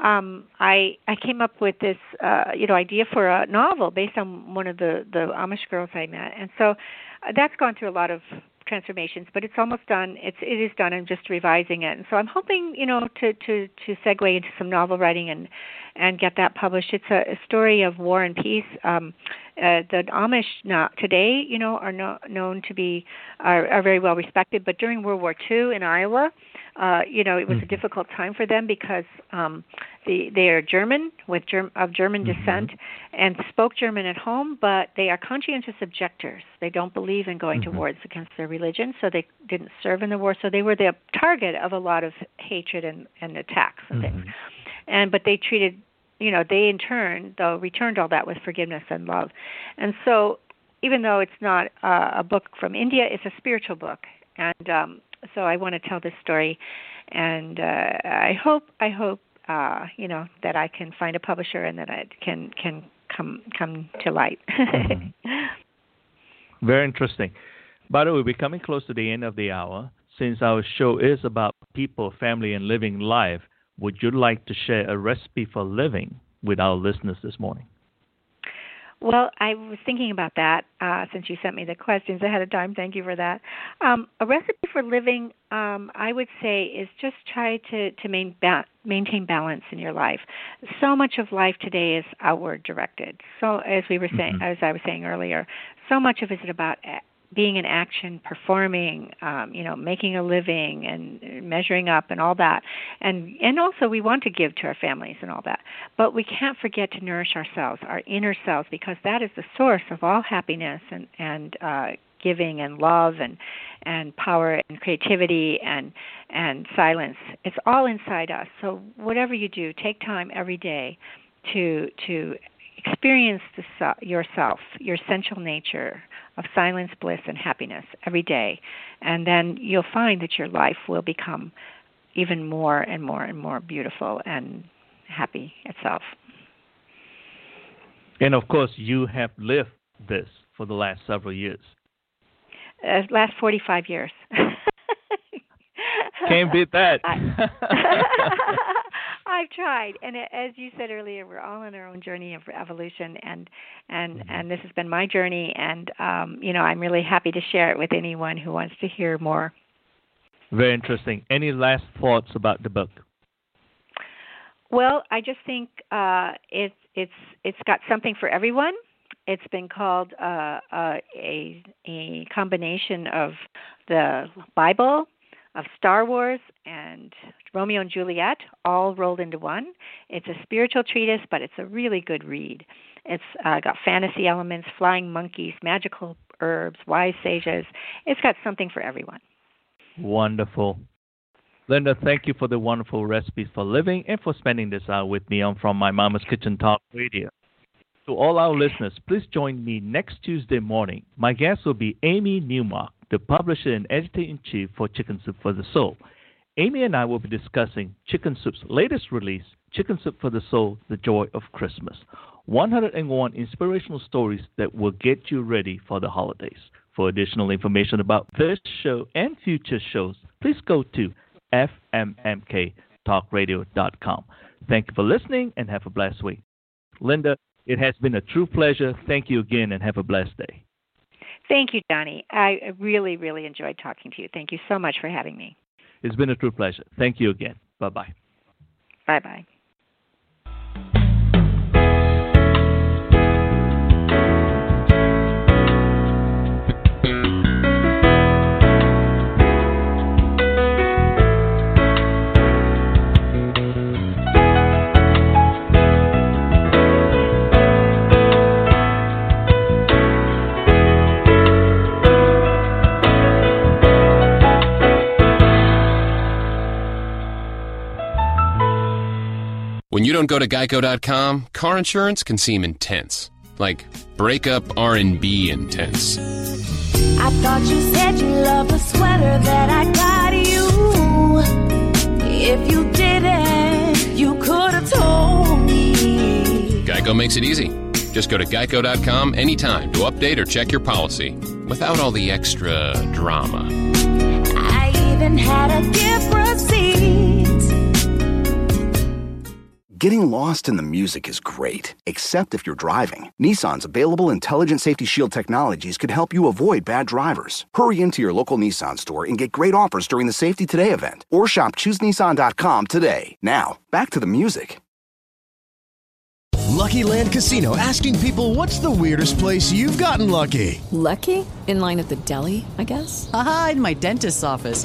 um, I I came up with this, uh, you know, idea for a novel based on one of the, the Amish girls I met. And so uh, that's gone through a lot of transformations, but it's almost done. It's, it is done. I'm just revising it. And so I'm hoping, you know, to, to, to segue into some novel writing and, and get that published. It's a, a story of war and peace. Um, uh, the Amish now, today, you know, are no, known to be, are, are very well respected, but during World War Two in Iowa, uh, you know, it was mm-hmm. a difficult time for them because um, the, they are German with Germ- of German mm-hmm. descent and spoke German at home, but they are conscientious objectors. They don't believe in going mm-hmm. to wars against their religion, so they didn't serve in the war. So they were the target of a lot of hatred and, and attacks and mm-hmm. things. And but they treated, you know, they in turn though returned all that with forgiveness and love. And so, even though it's not uh, a book from India, it's a spiritual book. And um, so I want to tell this story, and uh, I hope I hope uh, you know that I can find a publisher and that it can can come come to light. mm-hmm. Very interesting. By the way, we're coming close to the end of the hour. Since our show is about people, family, and living life, would you like to share a recipe for living with our listeners this morning? Well, I was thinking about that uh, since you sent me the questions ahead of time. Thank you for that. Um, a recipe for living, um, I would say, is just try to, to main ba- maintain balance in your life. So much of life today is outward directed. So, as we were saying, mm-hmm. as I was saying earlier, so much of it is about being in action, performing, um, you know, making a living and measuring up and all that. And and also we want to give to our families and all that. But we can't forget to nourish ourselves, our inner selves, because that is the source of all happiness and, and uh, giving and love and and power and creativity and and silence. It's all inside us. So whatever you do, take time every day to to experience the, yourself, your essential nature of silence, bliss, and happiness every day. And then you'll find that your life will become even more and more and more beautiful and happy itself. And, of course, you have lived this for the last several years. Uh, last forty-five years. Can't beat that. I've tried, and as you said earlier, we're all on our own journey of evolution, and and, mm-hmm. and this has been my journey, and um, you know, I'm really happy to share it with anyone who wants to hear more. Very interesting. Any last thoughts about the book? Well, I just think uh, it's it's it's got something for everyone. It's been called uh, uh, a a combination of the Bible, of Star Wars, and Romeo and Juliet, all rolled into one. It's a spiritual treatise, but it's a really good read. It's uh, got fantasy elements, flying monkeys, magical herbs, wise sages. It's got something for everyone. Wonderful. Linda, thank you for the wonderful recipes for living and for spending this hour with me on From My Mama's Kitchen Talk Radio. To all our listeners, please join me next Tuesday morning. My guest will be Amy Newmark, the publisher and editor-in-chief for Chicken Soup for the Soul. Amy and I will be discussing Chicken Soup's latest release, Chicken Soup for the Soul, The Joy of Christmas, one hundred one inspirational stories that will get you ready for the holidays. For additional information about this show and future shows, please go to f m m k talk radio dot com. Thank you for listening and have a blessed week. Linda, it has been a true pleasure. Thank you again and have a blessed day. Thank you, Johnny. I really, really enjoyed talking to you. Thank you so much for having me. It's been a true pleasure. Thank you again. Bye-bye. Bye-bye. When you don't go to Geico dot com, car insurance can seem intense. Like, breakup R and B intense. I thought you said you loved the sweater that I got you. If you didn't, you could have told me. Geico makes it easy. Just go to Geico dot com anytime to update or check your policy without all the extra drama. I even had a gift receipt. Getting lost in the music is great, except if you're driving. Nissan's available Intelligent Safety Shield technologies could help you avoid bad drivers. Hurry into your local Nissan store and get great offers during the Safety Today event, or shop Choose Nissan dot com today. Now, back to the music. Lucky Land Casino, asking people, what's the weirdest place you've gotten lucky? Lucky? In line at the deli, I guess? Aha, in my dentist's office.